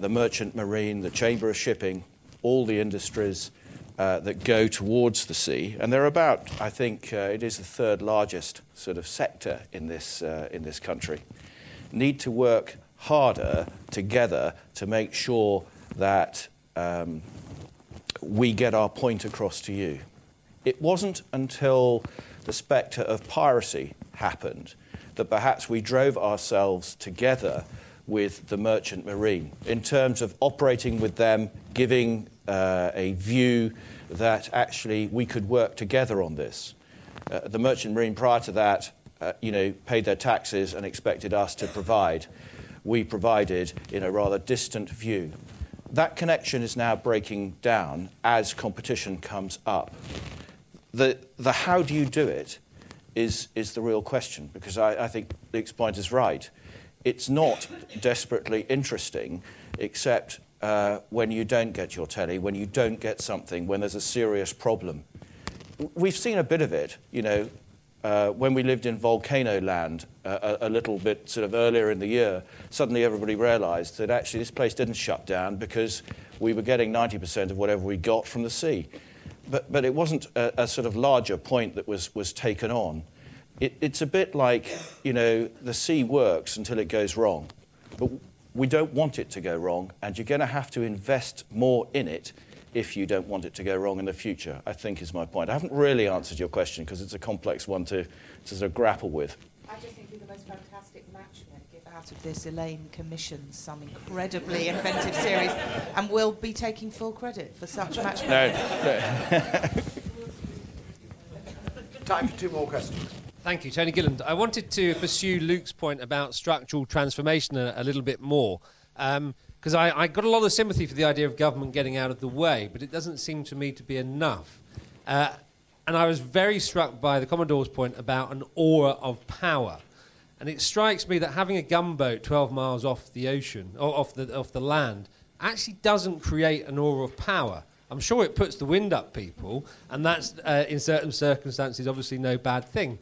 the Merchant Marine, the Chamber of Shipping, all the industries that go towards the sea, and they're about, I think, it is the third largest sort of sector in this country, need to work harder together to make sure that we get our point across to you. It wasn't until the spectre of piracy happened that perhaps we drove ourselves together with the Merchant Marine in terms of operating with them, giving a view that actually we could work together on this. The Merchant Marine prior to that, you know, paid their taxes and expected us to provide. We provided in a rather distant view. That connection is now breaking down as competition comes up. The how do you do it is the real question, because I think Luke's point is right. It's not desperately interesting except when you don't get your telly, when you don't get something, when there's a serious problem. We've seen a bit of it, you know, when we lived in Volcano Land a little bit sort of earlier in the year, suddenly everybody realised that actually this place didn't shut down because we were getting 90% of whatever we got from the sea. But it wasn't a sort of larger point that was taken on. It's a bit like, you know, the sea works until it goes wrong. But we don't want it to go wrong, and you're going to have to invest more in it if you don't want it to go wrong in the future, I think is my point. I haven't really answered your question because it's a complex one to sort of grapple with. I just think you're the most fantastic matchmaker out of this. Elaine commissions some incredibly inventive series and will be taking full credit for such matchmaking. No. Time for two more questions. Thank you, Tony Gilland. I wanted to pursue Luke's point about structural transformation a little bit more, because I got a lot of sympathy for the idea of government getting out of the way, but it doesn't seem to me to be enough. And I was very struck by the Commodore's point about an aura of power. And it strikes me that having a gunboat 12 miles off the ocean, or off the land, actually doesn't create an aura of power. I'm sure it puts the wind up people, and that's, in certain circumstances, obviously no bad thing.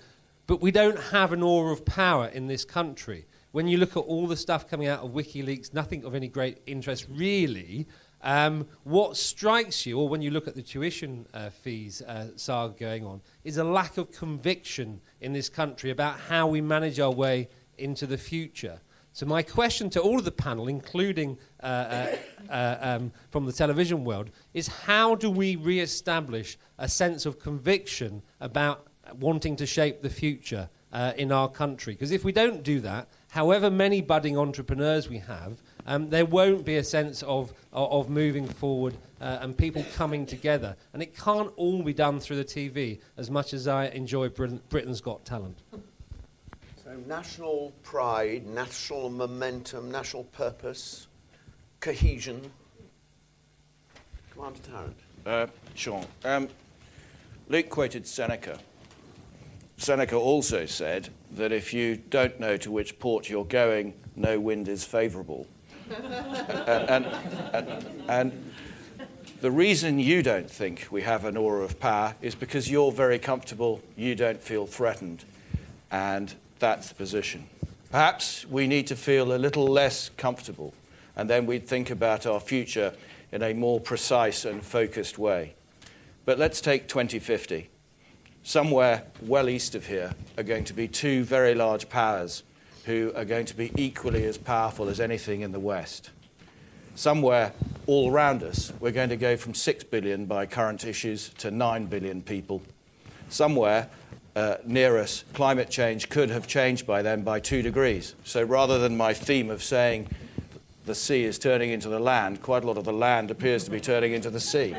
But we don't have an aura of power in this country. When you look at all the stuff coming out of WikiLeaks, nothing of any great interest, really. What strikes you, or when you look at the tuition fees saga going on, is a lack of conviction in this country about how we manage our way into the future. So my question to all of the panel, including from the television world, is how do we re-establish a sense of conviction about wanting to shape the future in our country? Because if we don't do that, however many budding entrepreneurs we have, there won't be a sense of moving forward and people coming together. And it can't all be done through the TV, as much as I enjoy Britain's Got Talent. So national pride, national momentum, national purpose, cohesion. Commander Tarrant. Sean. Luke quoted Seneca. Seneca also said that if you don't know to which port you're going, no wind is favourable. and the reason you don't think we have an aura of power is because you're very comfortable, you don't feel threatened, and that's the position. Perhaps we need to feel a little less comfortable, and then we'd think about our future in a more precise and focused way. But let's take 2050. Somewhere well east of here are going to be two very large powers who are going to be equally as powerful as anything in the West. Somewhere all around us, we're going to go from 6 billion by current issues to 9 billion people. Somewhere near us, climate change could have changed by then by 2 degrees. So rather than my theme of saying the sea is turning into the land, quite a lot of the land appears to be turning into the sea.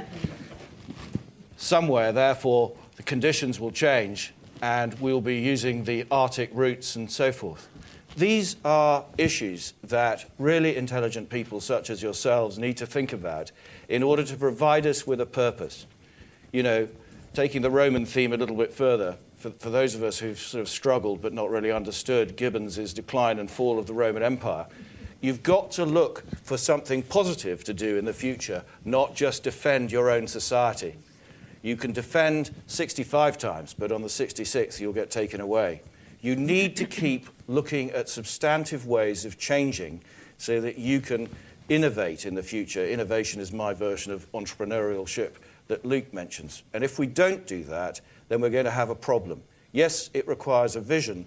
Somewhere, therefore, the conditions will change and we'll be using the Arctic routes and so forth. These are issues that really intelligent people such as yourselves need to think about in order to provide us with a purpose. You know, taking the Roman theme a little bit further, for those of us who've sort of struggled but not really understood Gibbons' decline and fall of the Roman Empire, you've got to look for something positive to do in the future, not just defend your own society. You can defend 65 times, but on the 66th you'll get taken away. You need to keep looking at substantive ways of changing so that you can innovate in the future. Innovation is my version of entrepreneurship that Luke mentions. And if we don't do that, then we're going to have a problem. Yes, it requires a vision.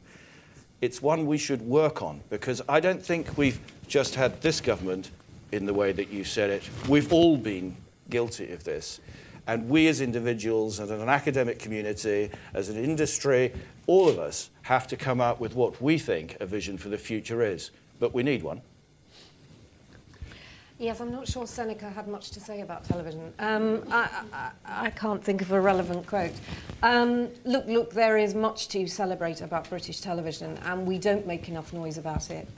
It's one we should work on, because I don't think we've just had this government in the way that you said it. We've all been guilty of this. And we as individuals and an academic community, as an industry, all of us have to come up with what we think a vision for the future is. But we need one. Yes, I'm not sure Seneca had much to say about television. I can't think of a relevant quote. Look, there is much to celebrate about British television, and we don't make enough noise about it.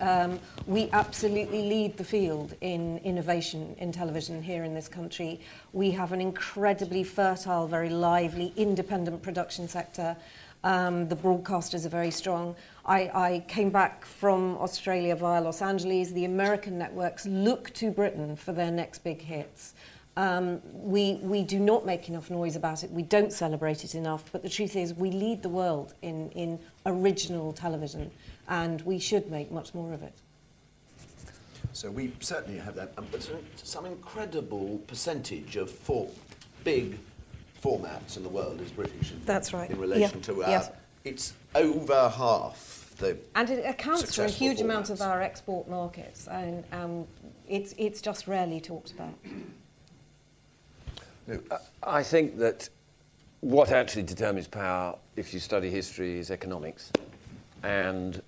We absolutely lead the field in innovation in television here in this country. We have an incredibly fertile, very lively, independent production sector. The broadcasters are very strong. I came back from Australia via Los Angeles. The American networks look to Britain for their next big hits. We do not make enough noise about it. We don't celebrate it enough. But the truth is, we lead the world in original television, and we should make much more of it. So we certainly have that. But some incredible percentage of big formats in the world is British. That's right. In relation to our... Yes. It's over half the And it accounts for a huge amount of our export markets, and it's just rarely talked about. I think that what actually determines power, if you study history, is economics. And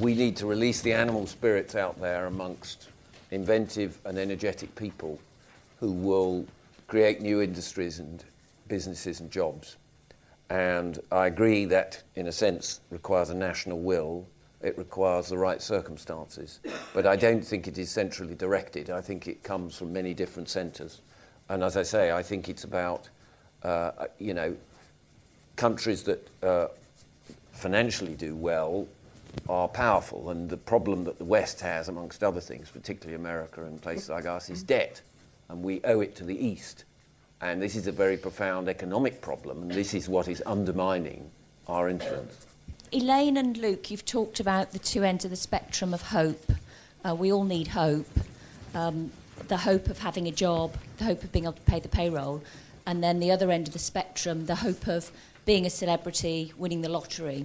we need to release the animal spirits out there amongst inventive and energetic people who will create new industries and businesses and jobs. And I agree that, in a sense, requires a national will. It requires the right circumstances. But I don't think it is centrally directed. I think it comes from many different centres. And as I say, I think it's about, you know, countries that financially do well are powerful. And the problem that the West has, amongst other things, particularly America and places like us, is debt. And we owe it to the East. And this is a very profound economic problem, and this is what is undermining our influence. Elaine and Luke, you've talked about the two ends of the spectrum of hope. We all need hope. The hope of having a job, the hope of being able to pay the payroll, and then the other end of the spectrum, the hope of being a celebrity, winning the lottery.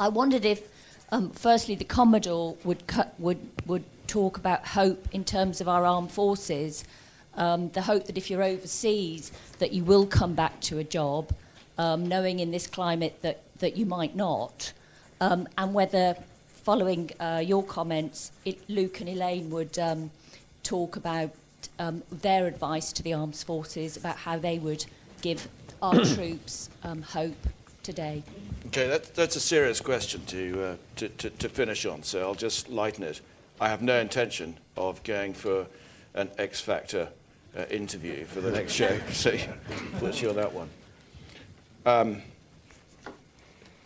I wondered if, firstly, the Commodore would talk about hope in terms of our armed forces, the hope that if you're overseas that you will come back to a job, knowing in this climate that you might not, and whether, following your comments, Luke and Elaine would talk about their advice to the armed forces about how they would give our troops hope today. Okay, that's a serious question to finish on, so I'll just lighten it. I have no intention of going for an X Factor interview for the next show, so let's hear that one.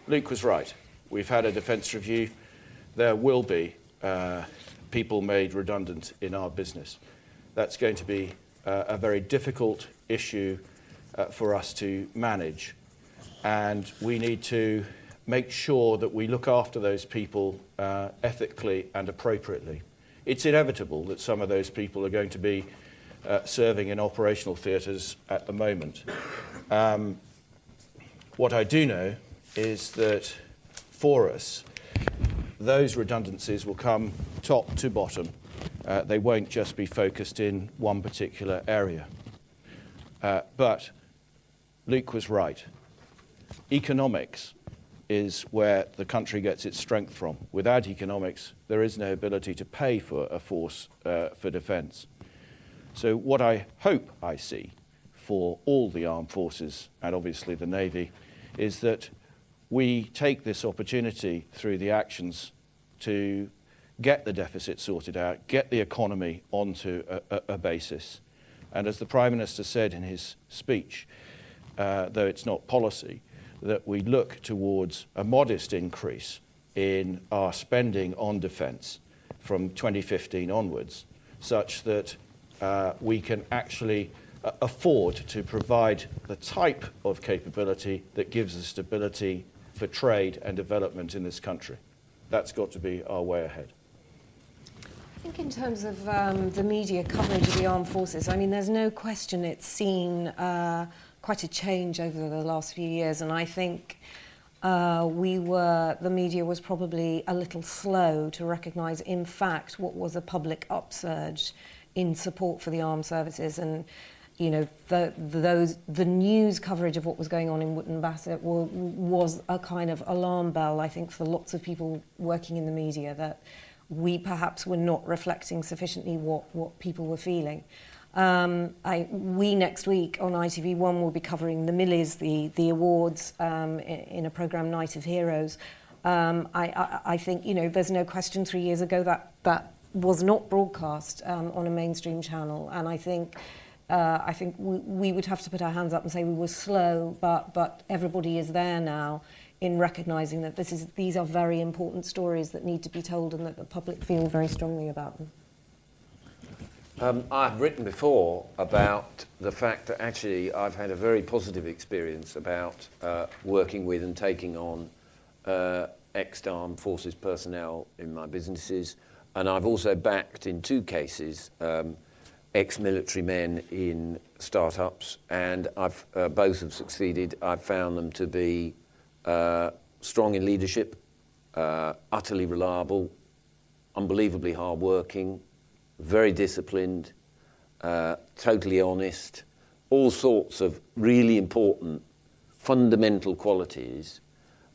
Luke was right. We've had a defence review. There will be people made redundant in our business. That's going to be a very difficult issue for us to manage, and we need to make sure that we look after those people ethically and appropriately. It's inevitable that some of those people are going to be serving in operational theatres at the moment. What I do know is that for us, those redundancies will come top to bottom. They won't just be focused in one particular area. But Luke was right. Economics is where the country gets its strength from. Without economics, there is no ability to pay for a force for defence. So what I hope I see for all the armed forces, and obviously the Navy, is that we take this opportunity through the actions to get the deficit sorted out, get the economy onto a basis. And as the Prime Minister said in his speech, though it's not policy, that we look towards a modest increase in our spending on defence from 2015 onwards, such that we can actually afford to provide the type of capability that gives us stability for trade and development in this country. That's got to be our way ahead. I think in terms of the media coverage of the armed forces, I mean, there's no question it's seen quite a change over the last few years, and I think the media was probably a little slow to recognise, in fact, what was a public upsurge in support for the armed services. And you know, the news coverage of what was going on in Wootton Bassett was a kind of alarm bell, I think, for lots of people working in the media, that we perhaps were not reflecting sufficiently what people were feeling. We next week on ITV1 will be covering the Millies, the awards, in a programme, Night of Heroes. I think, you know, there's no question 3 years ago that was not broadcast on a mainstream channel, and I think we would have to put our hands up and say we were slow, but everybody is there now in recognising that these are very important stories that need to be told and that the public feel very strongly about them. I've written before about the fact that actually I've had a very positive experience about working with and taking on ex-armed forces personnel in my businesses, and I've also backed in 2 cases ex-military men in startups, and I've both have succeeded. I've found them to be strong in leadership, utterly reliable, unbelievably hard-working, very disciplined, totally honest, all sorts of really important fundamental qualities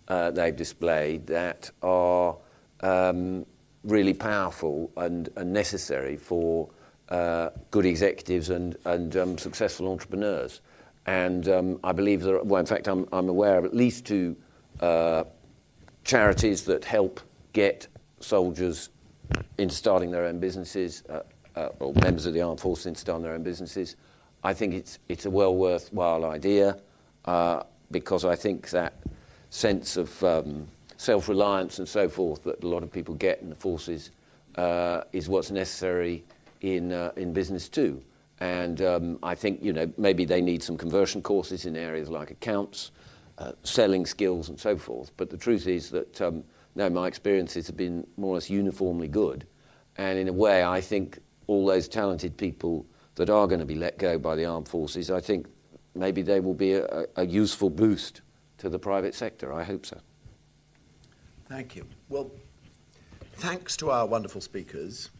they've displayed that are really powerful and necessary for good executives and successful entrepreneurs. And I believe there are, well, in fact, I'm aware of at least 2 charities that help get soldiers into starting their own businesses, or members of the armed forces into starting their own businesses. I think it's a well worthwhile idea, because I think that sense of self-reliance and so forth that a lot of people get in the forces is what's necessary in business too. And I think, you know, maybe they need some conversion courses in areas like accounts, selling skills and so forth. But the truth is that no, my experiences have been more or less uniformly good. And in a way, I think all those talented people that are going to be let go by the armed forces, I think maybe they will be a useful boost to the private sector. I hope so. Thank you. Well, thanks to our wonderful speakers,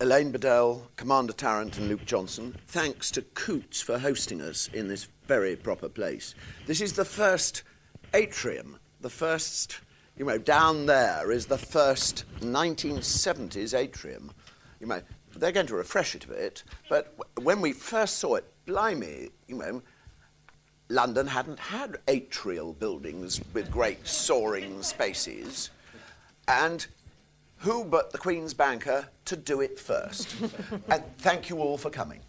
Elaine Bedell, Commander Tarrant and Luke Johnson. Thanks to Coots for hosting us in this very proper place. This is the first atrium, the first... You know, down there is the first 1970s atrium. You know, they're going to refresh it a bit, but when we first saw it, blimey, you know, London hadn't had atrial buildings with great soaring spaces, and who but the Queen's banker to do it first? And thank you all for coming.